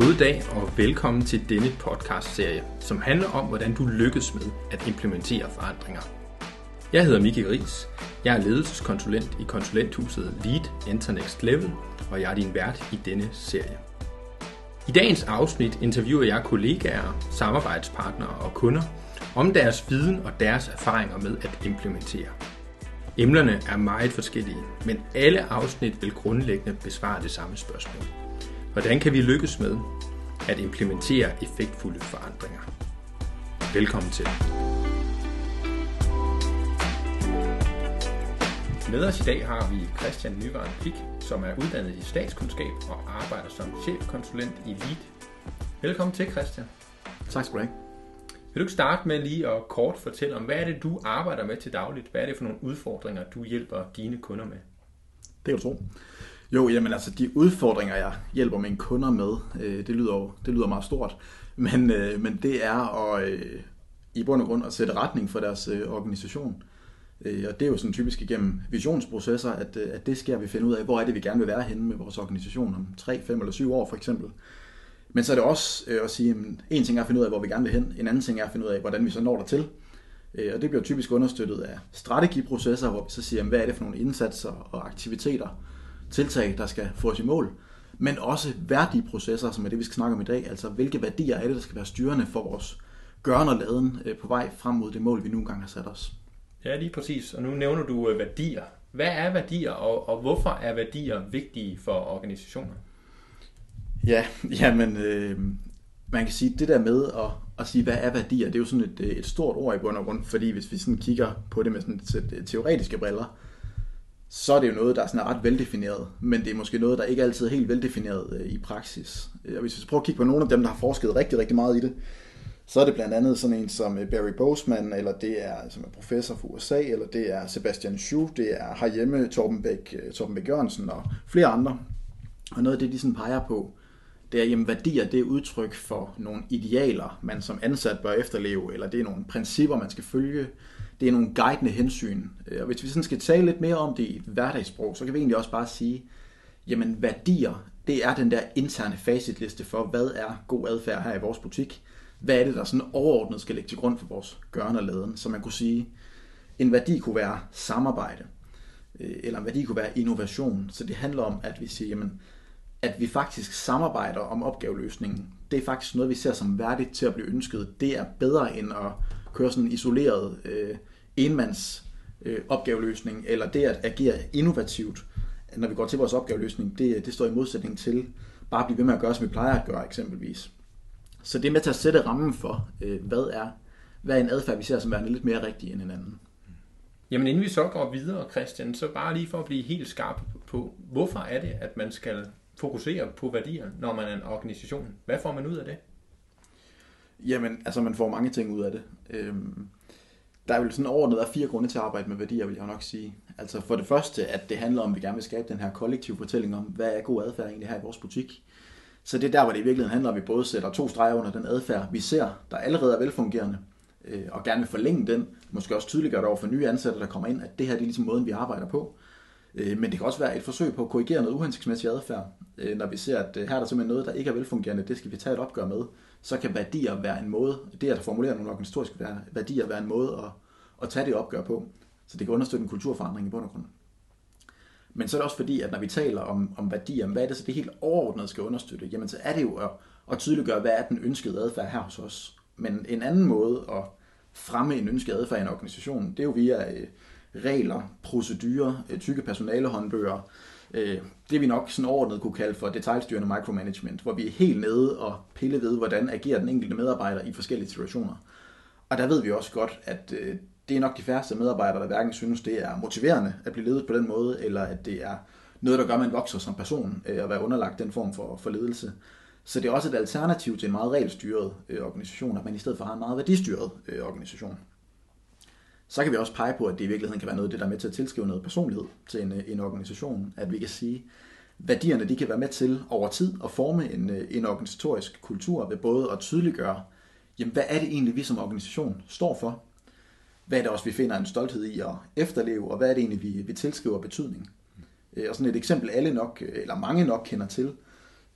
God dag og velkommen til denne podcastserie, som handler om, hvordan du lykkes med at implementere forandringer. Jeg hedder Micky Ries, jeg er ledelseskonsulent i konsulenthuset Lead Enter Next Level, og jeg er din vært i denne serie. I dagens afsnit interviewer jeg kollegaer, samarbejdspartnere og kunder om deres viden og deres erfaringer med at implementere. Emnerne er meget forskellige, men alle afsnit vil grundlæggende besvare det samme spørgsmål. Hvordan kan vi lykkes med at implementere effektfulde forandringer? Velkommen til. Med os i dag har vi Christian Nygaard-Fick, som er uddannet i statskundskab og arbejder som chefkonsulent i Elite. Velkommen til, Christian. Tak skal du have. Vil du ikke starte med lige at kort fortælle om, hvad er det, du arbejder med til dagligt? Hvad er det for nogle udfordringer, du hjælper dine kunder med? Det kan du tro. Jo, jamen altså de udfordringer, jeg hjælper mine kunder med, det lyder meget stort, men det er at, i bund og grund at sætte retning for deres organisation. Og det er jo sådan typisk igennem visionsprocesser, at det sker, at vi finder ud af, hvor er det, vi gerne vil være henne med vores organisation om 3, 5 eller 7 år for eksempel. Men så er det også at sige, at en ting er at finde ud af, hvor vi gerne vil hen, en anden ting er at finde ud af, hvordan vi så når dertil. Og det bliver typisk understøttet af strategiprocesser, hvor vi så siger, hvad er det for nogle indsatser og aktiviteter, tiltag, der skal få os i mål, men også værdiprocesser, som er det, vi skal snakke om i dag, altså hvilke værdier er det, der skal være styrende for vores gøren og laden på vej frem mod det mål, vi nu engang har sat os. Ja, lige præcis. Og nu nævner du værdier. Hvad er værdier, og hvorfor er værdier vigtige for organisationer? Ja, jamen, man kan sige, det der med at sige, hvad er værdier, det er jo sådan et stort ord i bund og grund, fordi hvis vi sådan kigger på det med sådan et teoretiske briller, så er det jo noget, der sådan er ret veldefineret, men det er måske noget, der ikke altid er helt veldefineret i praksis. Og hvis vi prøver at kigge på nogle af dem, der har forsket rigtig, rigtig meget i det, så er det blandt andet sådan en som Barry Bozeman, eller det er, som er professor fra USA, eller det er Sebastian Schuh, det er herhjemme Torben Bæk Jørgensen og flere andre. Og noget af det, de sådan peger på, det er, jamen værdier, det er udtryk for nogle idealer, man som ansat bør efterleve, eller det er nogle principper, man skal følge. Det er nogle guidende hensyn. Og hvis vi sådan skal tale lidt mere om det i et hverdagssprog, så kan vi egentlig også bare sige, jamen værdier, det er den der interne facitliste for, hvad er god adfærd her i vores butik? Hvad er det, der sådan overordnet skal ligge til grund for vores gøren og laden? Så man kunne sige, en værdi kunne være samarbejde, eller en værdi kunne være innovation. Så det handler om, at vi siger, jamen, at vi faktisk samarbejder om opgaveløsningen. Det er faktisk noget, vi ser som værdigt til at blive ønsket. Det er bedre end at køre sådan en isoleret enmands opgaveløsning, eller det at agere innovativt, når vi går til vores opgaveløsning, det står i modsætning til bare at blive ved med at gøre, som vi plejer at gøre eksempelvis. Så det er med til at sætte rammen for, hvad er en adfærd, vi ser som værende lidt mere rigtig end en anden. Jamen inden vi så går videre, Christian, så bare lige for at blive helt skarp på, hvorfor er det, at man skal fokusere på værdier, når man er en organisation? Hvad får man ud af det? Jamen, altså man får mange ting ud af det. Der er vel sådan overordnet, der er 4 grunde til at arbejde med værdier, vil jeg nok sige. Altså for det første, at det handler om, at vi gerne vil skabe den her kollektive fortælling om, hvad er god adfærd egentlig her i vores butik. Så det er der, hvor det i virkeligheden handler om, at vi både sætter 2 streger under den adfærd, vi ser, der allerede er velfungerende, og gerne vil forlænge den, måske også tydeliggøre det over for nye ansatte, der kommer ind, at det her det er ligesom måden, vi arbejder på. Men det kan også være et forsøg på at korrigere noget uhensigtsmæssig adfærd. Når vi ser, at her er der simpelthen noget, der ikke er velfungerende, det skal vi tage et opgør med, så kan værdier være en måde, det at formulere nogle organisatoriske værdier, være en måde at tage det opgør på. Så det kan understøtte en kulturforandring i bund og grund. Men så er det også fordi, at når vi taler om værdier, hvad er det så det helt overordnet skal understøtte? Jamen så er det jo at tydeliggøre, hvad er den ønskede adfærd her hos os. Men en anden måde at fremme en ønsket adfærd i en organisation, det er jo via regler, procedurer, tykke personalehåndbøger, det vi nok sådan overordnet kunne kalde for detaljstyrende micromanagement, hvor vi er helt nede og pille ved, hvordan agerer den enkelte medarbejder i forskellige situationer. Og der ved vi også godt, at det er nok de færreste medarbejdere, der hverken synes, det er motiverende at blive ledet på den måde, eller at det er noget, der gør, at man vokser som person at være underlagt den form for ledelse. Så det er også et alternativ til en meget regelstyret organisation, at man i stedet for har en meget værdistyret organisation. Så kan vi også pege på, at det i virkeligheden kan være noget af det, der er med til at tilskrive noget personlighed til en organisation. At vi kan sige, at værdierne de kan være med til over tid at forme en organisatorisk kultur ved både at tydeliggøre, jamen, hvad er det egentlig, vi som organisation står for? Hvad er det også, vi finder en stolthed i at efterleve, og hvad er det egentlig, vi tilskriver betydning? Og sådan et eksempel, mange nok kender til,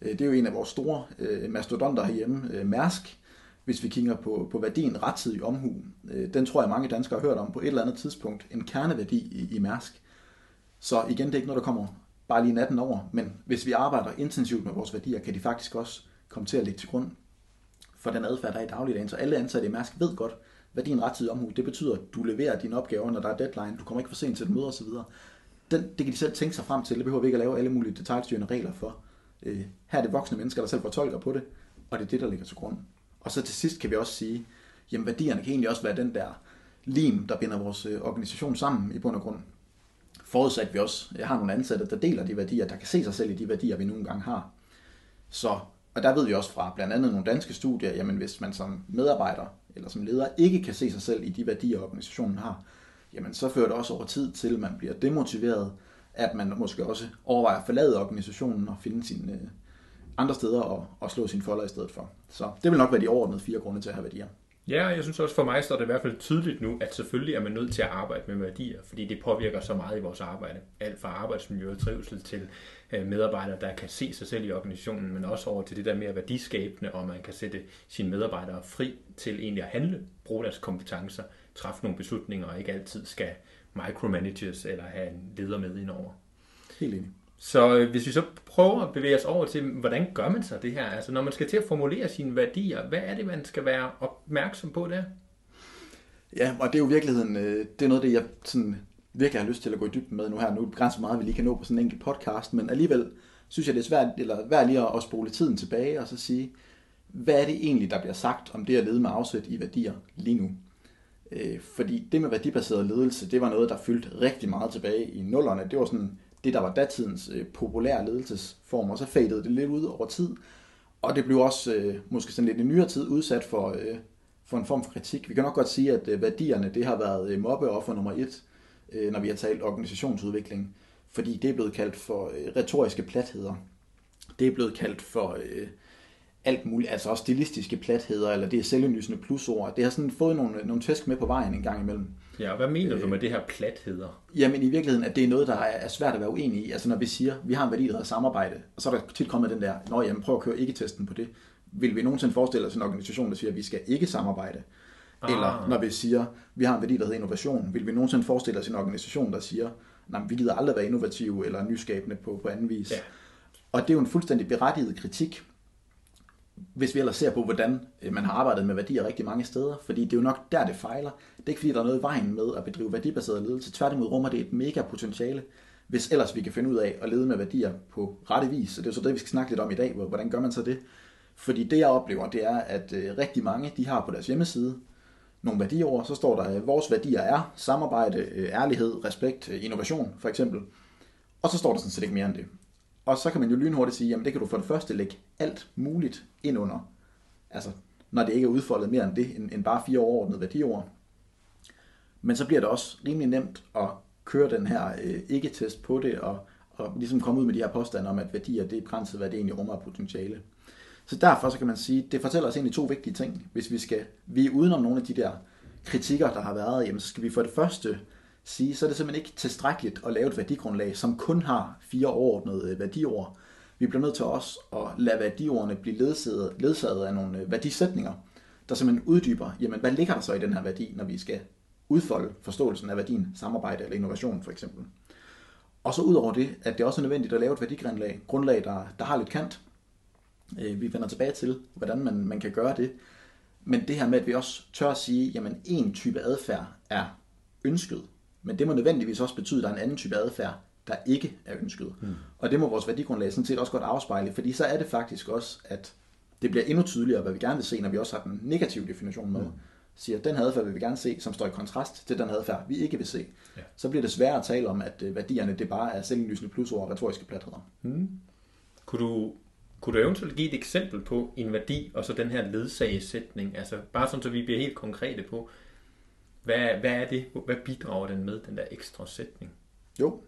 Det er jo en af vores store mastodonter herhjemme, Mærsk. Hvis vi kigger på værdien rettidig omhu, den tror jeg mange danskere har hørt om på et eller andet tidspunkt, en kerneværdi i Mærsk. Så igen, det er ikke noget, der kommer bare lige natten over, men hvis vi arbejder intensivt med vores værdier, kan de faktisk også komme til at ligge til grund for den adfærd, der er i dagligdagen. Så alle ansatte i Mærsk ved godt, hvad din rettidig omhu, det betyder, at du leverer dine opgaver, når der er deadline, du kommer ikke for sent til et møde osv. Det kan de selv tænke sig frem til, det behøver vi ikke at lave alle mulige detaljstyrende regler for. Her er det voksne mennesker, der selv fortolker på det, og det er det, der ligger til grund. Og så til sidst kan vi også sige, jamen værdierne kan egentlig også være den der lim, der binder vores organisation sammen i bund og grund. Forudsat vi også har nogle ansatte, der deler de værdier, der kan se sig selv i de værdier, vi nogle gange har. Så, og der ved vi også fra blandt andet nogle danske studier, jamen hvis man som medarbejder eller som leder ikke kan se sig selv i de værdier, organisationen har, jamen så fører det også over tid til, at man bliver demotiveret, at man måske også overvejer at forlade organisationen og finde sin andre steder og slå sine folder i stedet for. Så det vil nok være de overordnede 4 grunde til at have værdier. Ja, jeg synes også for mig står det i hvert fald tydeligt nu, at selvfølgelig er man nødt til at arbejde med værdier, fordi det påvirker så meget i vores arbejde. Alt fra arbejdsmiljø og trivsel til medarbejdere, der kan se sig selv i organisationen, men også over til det der mere værdiskabende, og man kan sætte sine medarbejdere fri til egentlig at handle, bruge deres kompetencer, træffe nogle beslutninger og ikke altid skal micromanages eller have en leder med indover. Helt enig. Så hvis vi så prøver at bevæge os over til, hvordan gør man så det her? Altså når man skal til at formulere sine værdier, hvad er det, man skal være opmærksom på der? Ja, og det er jo virkeligheden, det er noget det, jeg sådan virkelig har lyst til at gå i dybden med nu her. Nu er det begrænset meget, vi lige kan nå på sådan en enkelt podcast, men alligevel synes jeg, det er svært, eller værd lige at spole tiden tilbage og så sige, hvad er det egentlig, der bliver sagt om det at lede med afsæt i værdier lige nu? Fordi det med værdibaseret ledelse, det var noget, der fyldte rigtig meget tilbage i 00'erne. Det var sådan det, der var datidens populære ledelsesform, og så fadede det lidt ud over tid. Og det blev også, måske sådan lidt i nyere tid, udsat for en form for kritik. Vi kan nok godt sige, at værdierne, det har været mobbeoffer nummer 1, når vi har talt organisationsudvikling. Fordi det er blevet kaldt for retoriske platheder. Det er blevet kaldt for alt muligt, altså også stilistiske platheder, eller det er selvindlysende plusord. Det har sådan fået nogle tæsk med på vejen en gang imellem. Ja, og hvad mener du med det her platheder? Jamen i virkeligheden, at det er noget, der er svært at være uenig i. Altså når vi siger, vi har en værdi, der hedder samarbejde, og så er der tit kommet den der, nå jamen prøv at køre ikke-testen på det. Vil vi nogensinde forestille os en organisation, der siger, at vi skal ikke samarbejde? Eller når vi siger, vi har en værdi, der hedder innovation, vil vi nogensinde forestille os en organisation, der siger, nej, vi gider aldrig være innovative eller nyskabende på anden vis. Ja. Og det er jo en fuldstændig berettiget kritik, hvis vi ellers ser på, hvordan man har arbejdet med værdier rigtig mange steder, fordi det er jo nok der, det fejler. Det er ikke fordi, der er noget i vejen med at bedrive værdibaseret ledelse. Tværtimod rummer det et mega potentiale, hvis ellers vi kan finde ud af at lede med værdier på rette vis. Og det er jo så det, vi skal snakke lidt om i dag. Hvordan gør man så det? Fordi det, jeg oplever, det er, at rigtig mange, de har på deres hjemmeside nogle værdier, så står der, at vores værdier er samarbejde, ærlighed, respekt, innovation for eksempel. Og så står der sådan set ikke mere end det. Og så kan man jo lynhurtigt sige, jamen det kan du for det første lægge alt muligt ind under. Altså, når det ikke er udfoldet mere end det, end bare 4 overordnede værdiord. Men så bliver det også rimelig nemt at køre den her ikke-test på det, og ligesom komme ud med de her påstande om, at værdier, det er begrænset, hvad det egentlig rummer af potentiale. Så derfor så kan man sige, det fortæller os egentlig 2 vigtige ting. Hvis vi er udenom nogle af de der kritikker, der har været, jamen så skal vi for det første sige, så er det simpelthen ikke tilstrækkeligt at lave et værdigrundlag, som kun har 4 overordnede værdiord. Vi bliver nødt til også at lade værdiordene blive ledsaget af nogle værdisætninger, der simpelthen uddyber, jamen hvad ligger der så i den her værdi, når vi skal udfolde forståelsen af værdien, samarbejde eller innovation for eksempel. Og så ud over det, at det også er nødvendigt at lave et værdigrundlag, der har lidt kant. Vi vender tilbage til, hvordan man kan gøre det. Men det her med, at vi også tør at sige, jamen en type adfærd er ønsket, men det må nødvendigvis også betyde, at der er en anden type adfærd, der ikke er ønsket. Mm. Og det må vores værdigrundlag sådan set også godt afspejle, fordi så er det faktisk også, at det bliver endnu tydeligere, hvad vi gerne vil se, når vi også har den negative definition med. Mm. Siger, at den adfærd vil vi gerne se, som står i kontrast til den adfærd, vi ikke vil se. Ja. Så bliver det sværere at tale om, at værdierne det bare er selvindlysende plusord og retoriske platheder. Mm. Kunne du eventuelt give et eksempel på en værdi, og så den her ledsagesætning? Altså bare sådan, så vi bliver helt konkrete på, hvad er det? Hvad bidrager den med, den der ekstra sætning? Jo,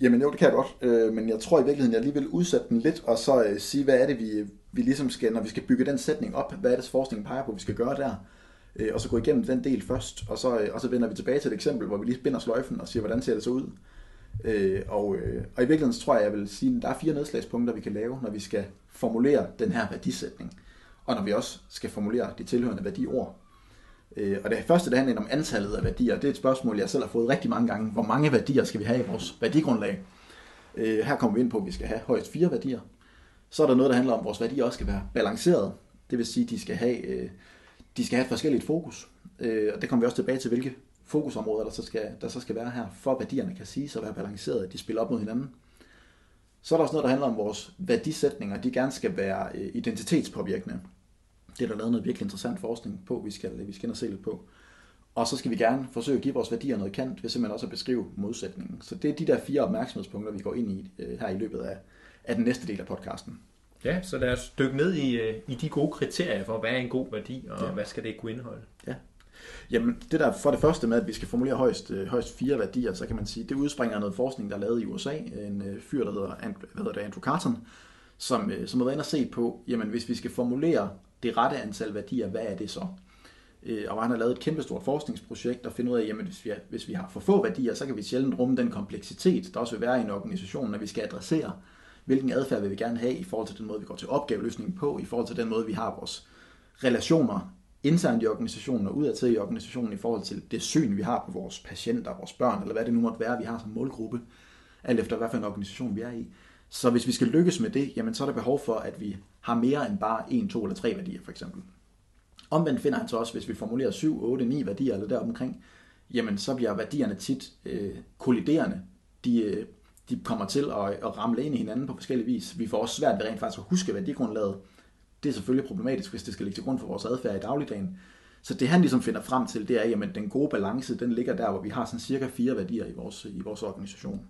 det kan jeg godt. Men jeg tror i virkeligheden, jeg lige vil udsætte den lidt, og så sige, hvad er det, vi ligesom skal, når vi skal bygge den sætning op, hvad er det, forskningen peger på, vi skal gøre der? Og så gå igennem den del først, og så vender vi tilbage til et eksempel, hvor vi lige binder sløjfen og siger, hvordan ser det så ud? Og i virkeligheden tror jeg, jeg vil sige, at der er 4 nedslagspunkter, vi kan lave, når vi skal formulere den her værdisætning, og når vi også skal formulere de tilhørende værdiord. Og det første, det handler om antallet af værdier. Det er et spørgsmål, jeg selv har fået rigtig mange gange. Hvor mange værdier skal vi have i vores værdigrundlag? Her kommer vi ind på, at vi skal have højst 4 værdier. Så er der noget, der handler om, at vores værdier også skal være balanceret. Det vil sige, at de skal have et forskelligt fokus. Og det kommer vi også tilbage til, hvilke fokusområder, der så skal være her, for at værdierne kan siges at være balancerede, de spiller op mod hinanden. Så er der også noget, der handler om vores værdisætninger, de gerne skal være identitetspåvirkende. Det er der lavet noget virkelig interessant forskning på, vi skal ind og se lidt på. Og så skal vi gerne forsøge at give vores værdier noget kant, ved simpelthen også at beskrive modsætningen. Så det er de der 4 opmærksomhedspunkter, vi går ind i her i løbet af den næste del af podcasten. Ja, så lad os dykke ned i de gode kriterier for, hvad er en god værdi, og Hvad skal det kunne indeholde? Ja. Jamen, det der for det første med, at vi skal formulere højst 4 værdier, så kan man sige, det udspringer af noget forskning, der er lavet i USA. En fyr, der hedder Andrew Carton, som har været inde og set på, jamen hvis vi skal formulere det rette antal værdier, hvad er det så? Og han har lavet et kæmpestort forskningsprojekt og finder ud af, jamen hvis vi har for få værdier, så kan vi sjældent rumme den kompleksitet, der også vil være i en organisation, når vi skal adressere, hvilken adfærd vil vi gerne have i forhold til den måde, vi går til opgaveløsningen på, i forhold til den måde, vi har vores relationer internt i organisationen og udadtil i organisationen i forhold til det syn, vi har på vores patienter, vores børn, eller hvad det nu måtte være, vi har som målgruppe, alt efter hvad for en organisation vi er i. Så hvis vi skal lykkes med det, jamen så er der behov for, at vi har mere end bare 1, 2 eller 3 værdier for eksempel. Omvendt finder han så også, hvis vi formulerer 7, 8, 9 værdier eller deromkring, jamen så bliver værdierne tit kolliderende. De kommer til at ramle ind i hinanden på forskellige vis. Vi får også svært ved rent faktisk at huske værdigrundlaget. Det er selvfølgelig problematisk, hvis det skal ligge til grund for vores adfærd i dagligdagen. Så det han ligesom finder frem til, det er, jamen den gode balance, den ligger der, hvor vi har sådan cirka 4 værdier i vores organisation.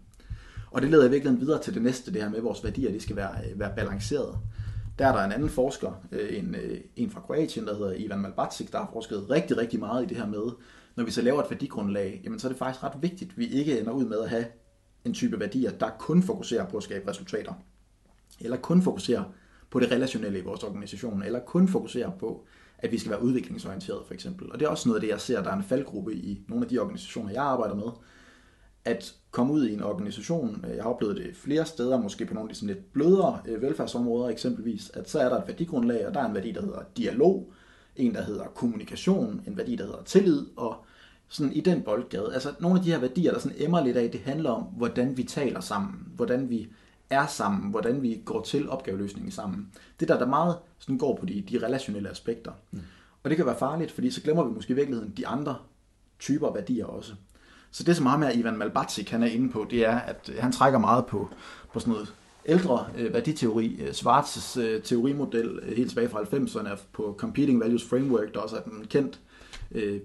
Og det leder i virkeligheden videre til det næste, det her med, vores værdier, de skal være balanceret. Der er der en anden forsker, en fra Kroatien, der hedder Ivan Malbašić, der har forsket rigtig, rigtig meget i det her med, når vi så laver et værdigrundlag, jamen så er det faktisk ret vigtigt, at vi ikke ender ud med at have en type værdier, der kun fokuserer på at skabe resultater, eller kun fokuserer på det relationelle i vores organisation, eller kun fokuserer på, at vi skal være udviklingsorienteret for eksempel. Og det er også noget af det, jeg ser, der er en faldgruppe i nogle af de organisationer, jeg arbejder med, at komme ud i en organisation, jeg har oplevet det flere steder, måske på nogle af de sådan lidt blødere velfærdsområder eksempelvis, at så er der et værdigrundlag, og der er en værdi, der hedder dialog, en, der hedder kommunikation, en værdi, der hedder tillid, og sådan i den boldgade. Altså nogle af de her værdier, der sådan emmer lidt af, det handler om, hvordan vi taler sammen, hvordan vi er sammen, hvordan vi går til opgaveløsningen sammen. Det der meget sådan går på de relationelle aspekter. Mm. Og det kan være farligt, fordi så glemmer vi måske i virkeligheden de andre typer værdier også. Så det, som ham her Ivan Malbašić, han er inde på, det er, at han trækker meget på sådan noget ældre værditeori, Schwarz' teorimodel helt tilbage fra 90'erne på Competing Values Framework, der også er en kendt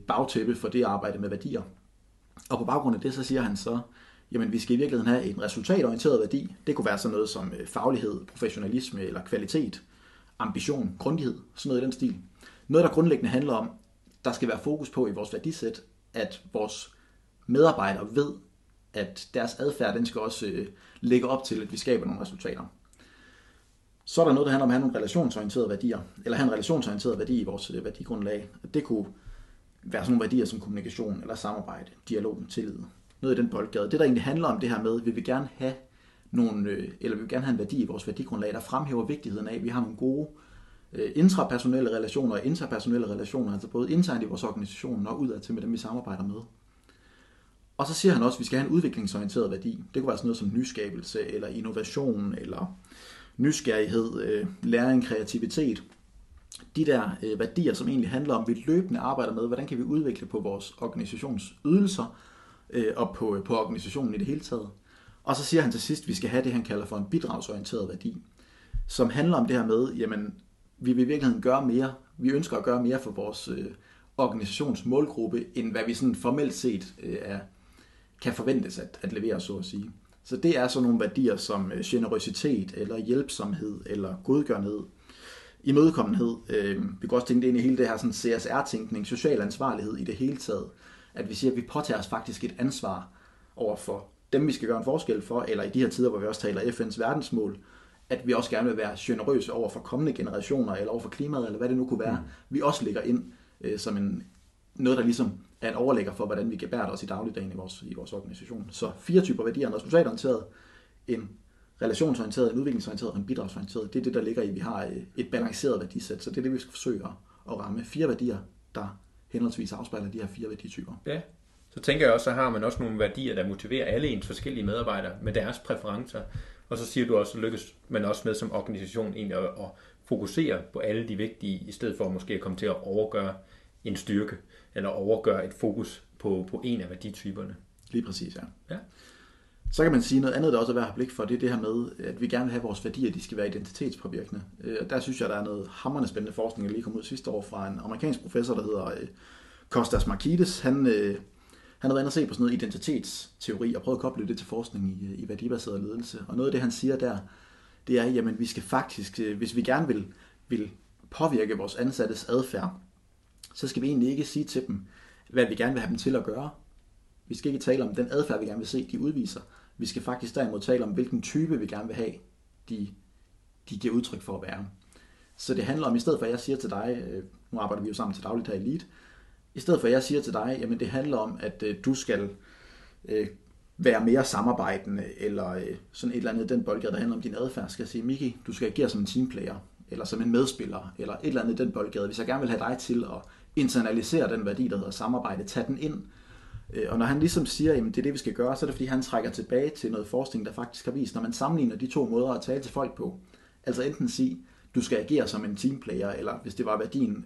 bagtæppe for det arbejde med værdier. Og på baggrund af det, så siger han så, jamen vi skal i virkeligheden have en resultatorienteret værdi. Det kunne være sådan noget som faglighed, professionalisme eller kvalitet, ambition, grundighed, sådan noget i den stil. Noget, der grundlæggende handler om, der skal være fokus på i vores værdisæt, at vores medarbejdere ved, at deres adfærd, den skal også lægge op til, at vi skaber nogle resultater. Så er der noget, der handler om at have nogle relationsorienterede værdier, eller have en relationsorienteret værdi i vores værdigrundlag. Det kunne være sådan nogle værdier som kommunikation eller samarbejde, dialog, tillid. Noget i den boldgade. Det, der egentlig handler om det her med, at vi vil gerne have en værdi i vores værdigrundlag, der fremhæver vigtigheden af, at vi har nogle gode intrapersonelle relationer og interpersonelle relationer, altså både internt i vores organisation og udadtil med dem, vi samarbejder med. Og så siger han også, at vi skal have en udviklingsorienteret værdi. Det kunne være sådan noget som nyskabelse, eller innovation, eller nysgerrighed, læring, kreativitet. De der værdier, som egentlig handler om, at vi løbende arbejder med, hvordan kan vi udvikle på vores organisationsydelser, og på organisationen i det hele taget. Og så siger han til sidst, at vi skal have det, han kalder for en bidragsorienteret værdi, som handler om det her med, jamen, vi vil i virkeligheden gøre mere, vi ønsker at gøre mere for vores organisationsmålgruppe, end hvad vi sådan formelt set kan forventes at levere, så at sige. Så det er sådan nogle værdier som generøsitet, eller hjælpsomhed, eller godgørenhed, imødekommenhed. Vi kan også tænke det ind i hele det her sådan CSR-tænkning, social ansvarlighed i det hele taget. At vi siger, at vi påtager os faktisk et ansvar over for dem, vi skal gøre en forskel for, eller i de her tider, hvor vi også taler FN's verdensmål, at vi også gerne vil være generøse over for kommende generationer, eller over for klimaet, eller hvad det nu kunne være. Vi også lægger ind som noget, der ligesom er en overlægger for, hvordan vi gebærer os i dagligdagen i vores organisation. Så 4 typer værdier, en resultatorienteret, en relationsorienteret, en udviklingsorienteret og en bidragsorienteret. Det er det, der ligger i, at vi har et balanceret værdisæt. Så det er det, vi skal forsøge at ramme. 4 værdier, der henholdsvis afspejler de her 4 værdityper. Ja, så tænker jeg også, så har man også nogle værdier, der motiverer alle ens forskellige medarbejdere med deres præferencer. Og så siger du også, at lykkes man også med som organisation egentlig at fokusere på alle de vigtige, i stedet for måske at komme til at overgøre en styrke, eller overgøre et fokus på en af værdityperne. Lige præcis, ja. Så kan man sige noget andet, der også er værd at have blik for, det er det her med, at vi gerne vil have vores værdier, de skal være identitetspåvirkende. Og der synes jeg, der er noget hamrende spændende forskning, der lige kom ud sidste år fra en amerikansk professor, der hedder Kostas Markides. Han havde været inde og se på sådan noget identitetsteori og prøvet at koble det til forskning i værdibaseret ledelse. Og noget af det, han siger der, det er, jamen vi skal faktisk, hvis vi gerne vil påvirke vores ansattes adfærd, så skal vi egentlig ikke sige til dem, hvad vi gerne vil have dem til at gøre. Vi skal ikke tale om den adfærd, vi gerne vil se, de udviser. Vi skal faktisk derimod tale om, hvilken type vi gerne vil have, de giver udtryk for at være. Så det handler om, i stedet for at jeg siger til dig, nu arbejder vi jo sammen til dagligt her i Elite, i stedet for at jeg siger til dig, jamen det handler om, at du skal være mere samarbejdende, eller sådan et eller andet den boldgade, der handler om din adfærd, skal jeg sige, Micky, du skal agere som en teamplayer, eller som en medspiller, eller et eller andet den boldgade. Hvis jeg gerne vil have dig til at internalisere den værdi, der hedder samarbejde, tag den ind. Og når han ligesom siger, jamen det er det, vi skal gøre, så er det fordi, han trækker tilbage til noget forskning, der faktisk har vist, når man sammenligner de 2 måder at tale til folk på, altså enten sige, du skal agere som en teamplayer, eller hvis det var værdien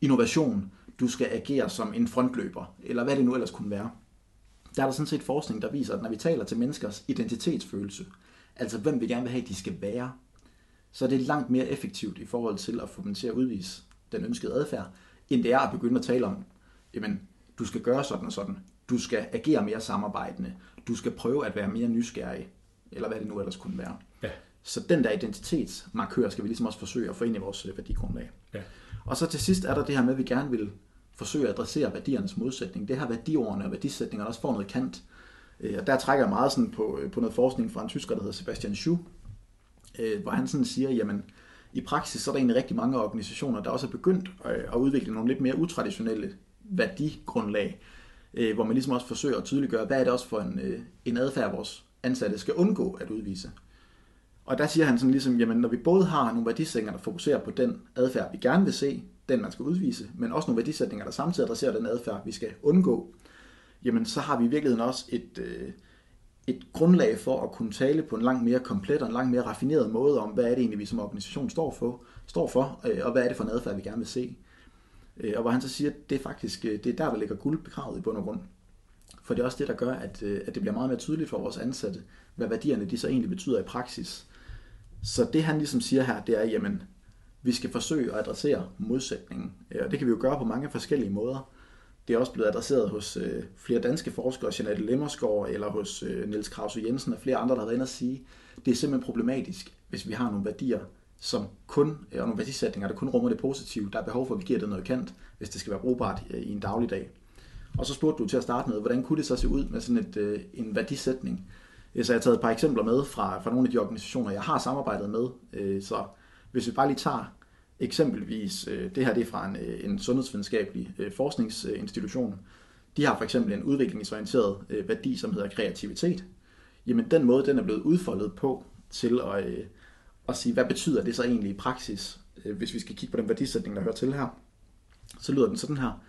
innovation, du skal agere som en frontløber, eller hvad det nu ellers kunne være. Der er der sådan set forskning, der viser, at når vi taler til menneskers identitetsfølelse, altså hvem vi gerne vil have, de skal være, så er det langt mere effektivt i forhold til at få dem til at udvise den ønskede adfærd, end det er at begynde at tale om, jamen, du skal gøre sådan og sådan, du skal agere mere samarbejdende, du skal prøve at være mere nysgerrig, eller hvad det nu ellers kunne være. Ja. Så den der identitetsmarkør skal vi ligesom også forsøge at få ind i vores værdigrundlag. Ja. Og så til sidst er der det her med, at vi gerne vil forsøge at adressere værdiernes modsætning. Det her værdiordene og værdisætningerne også får noget kant. Og der trækker jeg meget sådan på noget forskning fra en tysker, der hedder Sebastian Schuh, hvor han sådan siger, jamen i praksis så er der egentlig rigtig mange organisationer, der også er begyndt at udvikle nogle lidt mere utraditionelle værdigrundlag, hvor man ligesom også forsøger at tydeliggøre, hvad er det også for en adfærd, vores ansatte skal undgå at udvise. Og der siger han sådan ligesom, jamen når vi både har nogle værdisætninger, der fokuserer på den adfærd, vi gerne vil se, den man skal udvise, men også nogle værdisætninger, der samtidig adresserer den adfærd, vi skal undgå, jamen så har vi i virkeligheden også et grundlag for at kunne tale på en langt mere komplet og en langt mere raffineret måde om, hvad er det egentlig, vi som organisation står for, og hvad er det for en adfærd, vi gerne vil se. Og hvor han så siger, at det er faktisk det er der ligger guld begravet i bund og grund. For det er også det, der gør, at det bliver meget mere tydeligt for vores ansatte, hvad værdierne de så egentlig betyder i praksis. Så det han ligesom siger her, det er, jamen vi skal forsøge at adressere modsætningen. Og det kan vi jo gøre på mange forskellige måder. Det er også blevet adresseret hos flere danske forskere, Janette Lemmersgaard, eller hos Niels Kraus Jensen og flere andre, der har været inde og sige, det er simpelthen problematisk, hvis vi har nogle værdier, som kun, og nogle værdisætninger, der kun rummer det positive. Der er behov for, at vi giver det noget kant, hvis det skal være brugbart i en dagligdag. Og så spurgte du til at starte med, hvordan kunne det så se ud med sådan en værdisætning? Så jeg har taget et par eksempler med fra nogle af de organisationer, jeg har samarbejdet med. Så hvis vi bare lige tager eksempelvis, det her det er fra en sundhedsvidenskabelig forskningsinstitution. De har for eksempel en udviklingsorienteret værdi, som hedder kreativitet. Jamen den måde, den er blevet udfoldet på til at sige, hvad betyder det så egentlig i praksis, hvis vi skal kigge på den værdisætning, der hører til her. Så lyder den sådan her,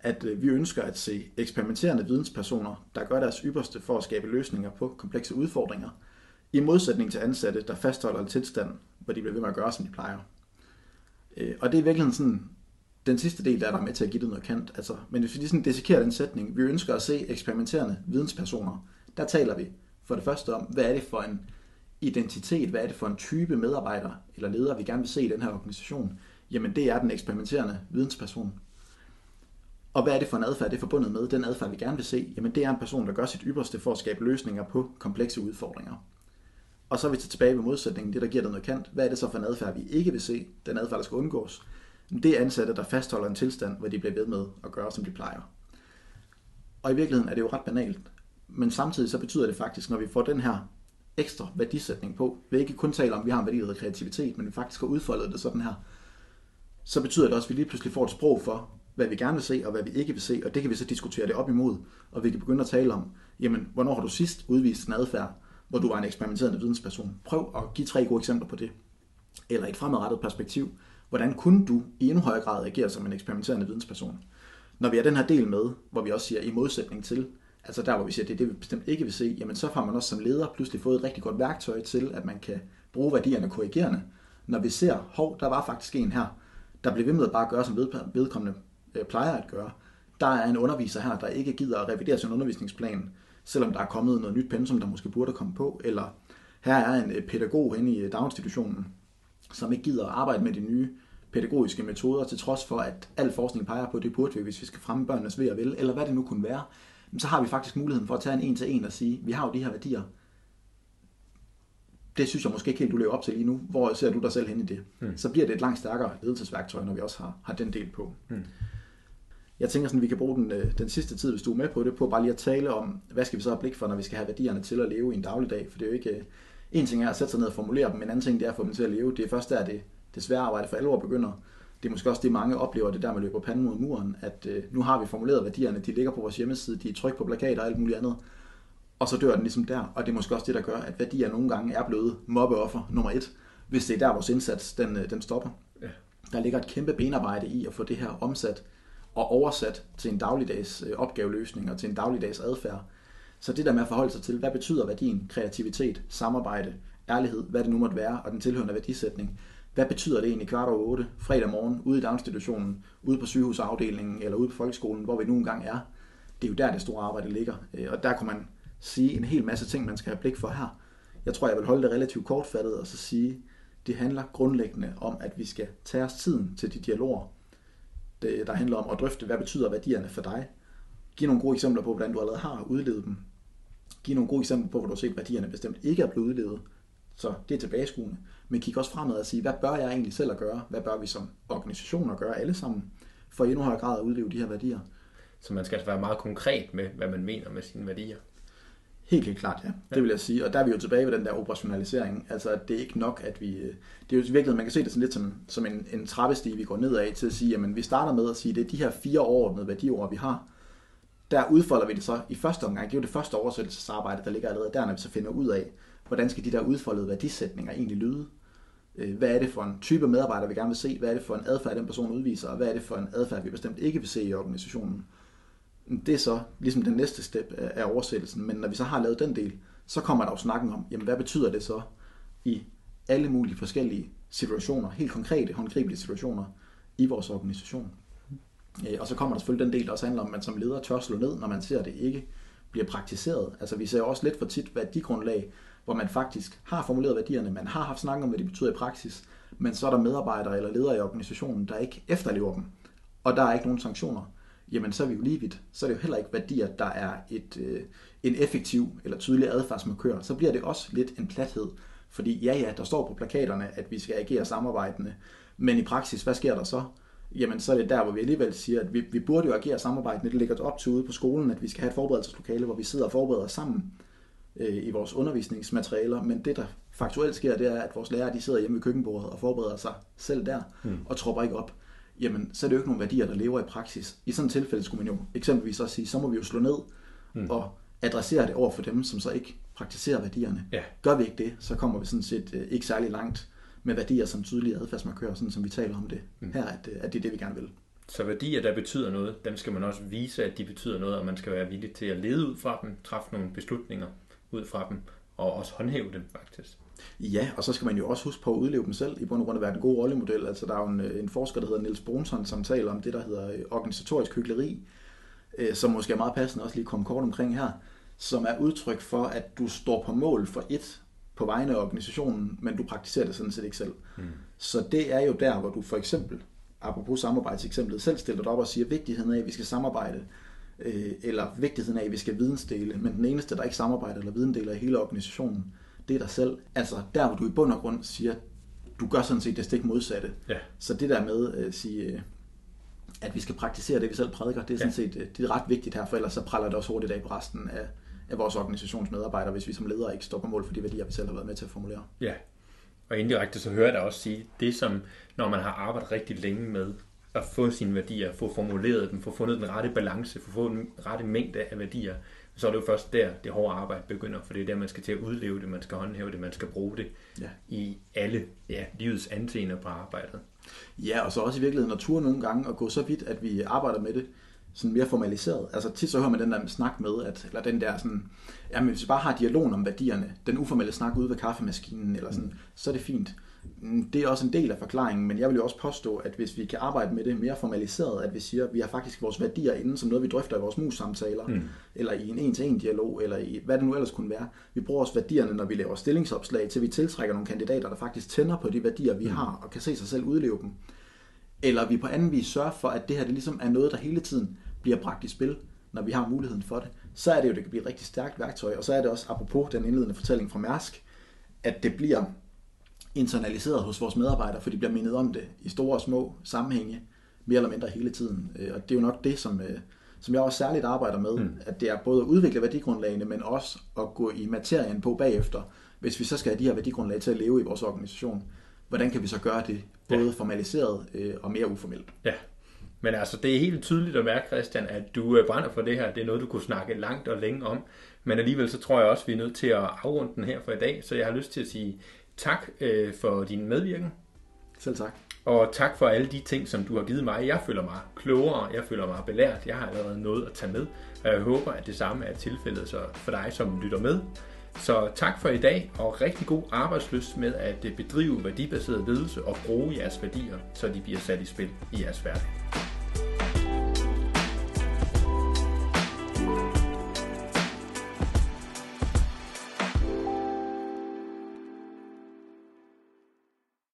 at vi ønsker at se eksperimenterende videnspersoner, der gør deres ypperste for at skabe løsninger på komplekse udfordringer, i modsætning til ansatte, der fastholder en tilstand, hvor de bliver ved med at gøre, som de plejer. Og det er virkelig sådan, den sidste del, der er med til at give det noget kant. Altså, men hvis vi lige sådan desikerer den sætning, vi ønsker at se eksperimenterende videnspersoner, der taler vi for det første om, hvad er det for en identitet, hvad er det for en type medarbejder eller leder, vi gerne vil se i den her organisation? Jamen det er den eksperimenterende vidensperson. Og hvad er det for en adfærd, det er forbundet med? Den adfærd, vi gerne vil se, jamen det er en person, der gør sit ypperste for at skabe løsninger på komplekse udfordringer. Og så er vi tilbage ved modsætningen, det der giver dig noget kant. Hvad er det så for en adfærd, vi ikke vil se? Den adfærd, der skal undgås. Det er ansatte, der fastholder en tilstand, hvor de bliver ved med at gøre, som de plejer. Og i virkeligheden er det jo ret banalt. Men samtidig så betyder det faktisk, når vi får den her ekstra værdisætning på, vi ikke kun taler om, at vi har en værdi, der hedder kreativitet, men vi faktisk har udfoldet det sådan her, så betyder det også, at vi lige pludselig får et sprog for, hvad vi gerne vil se, og hvad vi ikke vil se, og det kan vi så diskutere det op imod, og vi kan begynde at tale om, jamen, hvornår har du sidst udvist en adfærd, hvor du var en eksperimenterende vidensperson? Prøv at give 3 gode eksempler på det. Eller et fremadrettet perspektiv, hvordan kunne du i endnu højere grad agere som en eksperimenterende vidensperson? Når vi har den her del med, hvor vi også siger i modsætning til, altså der hvor vi siger, det er det, vi bestemt ikke vil se, jamen så har man også som leder pludselig fået et rigtig godt værktøj til, at man kan bruge værdierne korrigerende, når vi ser, hov, der var faktisk en her, der blev ved med at bare gøre, som vedkommende plejer at gøre. Der er en underviser her, der ikke gider at revidere sin undervisningsplan, selvom der er kommet noget nyt pensum, der måske burde komme på, eller her er en pædagog inde i daginstitutionen, som ikke gider at arbejde med de nye pædagogiske metoder, til trods for, at al forskning peger på, det burde vi, hvis vi skal fremme børnenes ved og vel, eller hvad det nu kunne være, så har vi faktisk muligheden for at tage en til en og sige, vi har jo de her værdier. Det synes jeg måske ikke helt, du lever op til lige nu. Hvor ser du dig selv hen i det? Mm. Så bliver det et langt stærkere ledelsesværktøj, når vi også har den del på. Mm. Jeg tænker sådan, at vi kan bruge den sidste tid, hvis du er med på det, på bare lige at tale om, hvad skal vi så have blik for, når vi skal have værdierne til at leve i en dagligdag? For det er jo ikke... En ting er at sætte sig ned og formulere dem, men en anden ting det er at få dem til at leve. Det er først der, det svære arbejde for alvor begynder. Det er måske også det, mange oplever, det der med at løbe panden mod muren, at nu har vi formuleret værdierne, de ligger på vores hjemmeside, de er trykt på plakater og alt muligt andet, og så dør den ligesom der. Og det er måske også det, der gør, at værdier nogle gange er blevet mobbeoffer nummer 1, hvis det er der, vores indsats den stopper. Ja. Der ligger et kæmpe benarbejde i at få det her omsat og oversat til en dagligdags opgaveløsning og til en dagligdags adfærd. Så det der med at forholde sig til, hvad betyder værdien, kreativitet, samarbejde, ærlighed, hvad det nu måtte være, og den tilhørende værdisætning. Hvad betyder det egentlig 7:15, fredag morgen, ude i daginstitutionen, ude på sygehusafdelingen eller ude på folkeskolen, hvor vi nu engang er? Det er jo der, det store arbejde ligger. Og der kunne man sige en hel masse ting, man skal have blik for her. Jeg tror, jeg vil holde det relativt kortfattet og så sige, det handler grundlæggende om, at vi skal tage os tiden til de dialoger, der handler om at drøfte, hvad betyder værdierne for dig? Giv nogle gode eksempler på, hvordan du allerede har udlevet dem. Giv nogle gode eksempler på, hvor du har set, at værdierne bestemt ikke er blevet udlevet. Så det er tilbageskuende. Men kig også fremad og sige, hvad bør jeg egentlig selv at gøre? Hvad bør vi som organisationer gøre alle sammen? For i endnu højere grad at udleve de her værdier. Så man skal altså være meget konkret med, hvad man mener med sine værdier? Helt klart, ja. Det vil jeg sige. Og der er vi jo tilbage ved den der operationalisering. Altså, at det er ikke nok, at vi... Det er jo i virkeligheden, man kan se det sådan lidt som en trappestige, vi går nedad til at sige, jamen vi starter med at sige, at det er de her 4 overordnede værdier, vi har. Der udfolder vi det så i første omgang. Det er jo det første oversættelsesarbejde, der ligger allerede der, når vi så finder ud af, hvordan skal de der udfoldede værdisætninger egentlig lyde? Hvad er det for en type medarbejder, vi gerne vil se? Hvad er det for en adfærd, den person udviser? Og hvad er det for en adfærd, vi bestemt ikke vil se i organisationen? Det er så ligesom den næste step af oversættelsen. Men når vi så har lavet den del, så kommer der jo snakken om, jamen hvad betyder det så i alle mulige forskellige situationer, helt konkrete, håndgribelige situationer i vores organisation? Og så kommer der selvfølgelig den del, der også handler om, at man som leder tør slå ned, når man ser, at det ikke bliver praktiseret. Altså vi ser jo også lidt for tit værdigrundlag, hvor man faktisk har formuleret værdierne, man har haft snak om, hvad de betyder i praksis, men så er der medarbejdere eller ledere i organisationen, der ikke efterlever dem, og der er ikke nogen sanktioner. Jamen så er vi jo lige vidt. Så er det jo heller ikke værdier, der er en effektiv eller tydelig adfærdsmarkør. Så bliver det også lidt en plathed, fordi ja, der står på plakaterne, at vi skal agere samarbejdende, men i praksis, hvad sker der så? Jamen så er det der, hvor vi alligevel siger, at vi burde jo agere samarbejdende. Det ligger op til ude på skolen, at vi skal have et forberedelseslokale, hvor vi sidder og forbereder os sammen i vores undervisningsmaterialer. Men det, der faktuelt sker, det er, at vores lærere de sidder hjemme ved køkkenbordet og forbereder sig selv der og tropper ikke op. Jamen så er det jo ikke nogen værdier, der lever i praksis. I sådan et tilfælde skulle man jo eksempelvis også sige, så må vi jo slå ned og adressere det over for dem, som så ikke praktiserer værdierne. Ja. Gør vi ikke det, så kommer vi sådan set ikke særlig langt med værdier som tydelige adfærdsmarkører, sådan som vi taler om det her, at det er det, vi gerne vil. Så værdier, der betyder noget, dem skal man også vise, at de betyder noget, og man skal være villig til at lede ud fra dem, træffe nogle beslutninger ud fra dem, og også håndhæve dem faktisk. Ja, og så skal man jo også huske på at udleve dem selv, i bund og grund at være en god rollemodel. Altså der er jo en forsker, der hedder Niels Brunson, som taler om det, der hedder organisatorisk hykleri, som måske er meget passende også lige komme kort omkring her, som er udtryk for, at du står på mål for et på vegne af organisationen, men du praktiserer det sådan set ikke selv. Mm. Så det er jo der, hvor du for eksempel, apropos samarbejdseksemplet, selv stiller dig op og siger, vigtigheden af, at vi skal samarbejde, eller vigtigheden af, at vi skal vidensdele, men den eneste, der ikke samarbejder eller videndeler i hele organisationen, det er dig selv. Altså der, hvor du i bund og grund siger, du gør sådan set det stik modsatte. Yeah. Så det der med at sige, at vi skal praktisere det, vi selv prædiker, det er sådan set det er ret vigtigt her, for ellers så praller det også hurtigt af på resten af vores organisationsmedarbejdere, hvis vi som ledere ikke står på mål for de værdier, vi selv har været med til at formulere. Ja, og indirekte så hører jeg da også sige, det som, når man har arbejdet rigtig længe med at få sine værdier, få formuleret dem, få fundet den rette balance, få den rette mængde af værdier, så er det jo først der, det hårde arbejde begynder, for det er der, man skal til at udleve det, man skal håndhæve det, man skal bruge det i alle livets anseender på arbejdet. Ja, og så også i virkeligheden at ture nogle gange og gå så vidt, at vi arbejder med det sådan mere formaliseret. Altså tit så hører man den der snak med, eller den der sådan, jamen hvis vi bare har dialogen om værdierne, den uformelle snak ude ved kaffemaskinen, eller sådan, så er det fint. Det er også en del af forklaringen, men jeg vil jo også påstå, at hvis vi kan arbejde med det mere formaliseret, at vi siger, at vi har faktisk vores værdier inden som noget, vi drøfter i vores mus-samtaler, eller i en en-til-en-dialog, eller i hvad det nu ellers kunne være. Vi bruger også værdierne, når vi laver stillingsopslag, til vi tiltrækker nogle kandidater, der faktisk tænder på de værdier, vi har, og kan se sig selv udleve dem. Eller vi på anden vis sørger for, at det her det ligesom er noget, der hele tiden bliver bragt i spil, når vi har muligheden for det. Så er det jo, det kan blive et rigtig stærkt værktøj, og så er det også, apropos den indledende fortælling fra Mærsk, at det bliver internaliseret hos vores medarbejdere, for de bliver mindet om det i store og små sammenhænge, mere eller mindre hele tiden. Og det er jo nok det, som jeg også særligt arbejder med, at det er både at udvikle værdigrundlagene, men også at gå i materien på bagefter, hvis vi så skal have de her værdigrundlag til at leve i vores organisation. Hvordan kan vi så gøre det, både formaliseret og mere uformelt? Ja, men altså det er helt tydeligt at mærke, Christian, at du brænder for det her. Det er noget, du kunne snakke langt og længe om, men alligevel så tror jeg også, vi er nødt til at afrunde den her for i dag, så jeg har lyst til at sige tak for din medvirken. Selv tak. Og tak for alle de ting, som du har givet mig. Jeg føler mig klogere, jeg føler mig belært. Jeg har allerede noget at tage med, og jeg håber, at det samme er tilfældet så for dig, som lytter med. Så tak for i dag, og rigtig god arbejdslyst med at bedrive værdibaseret ledelse og bruge jeres værdier, så de bliver sat i spil i jeres hverdag.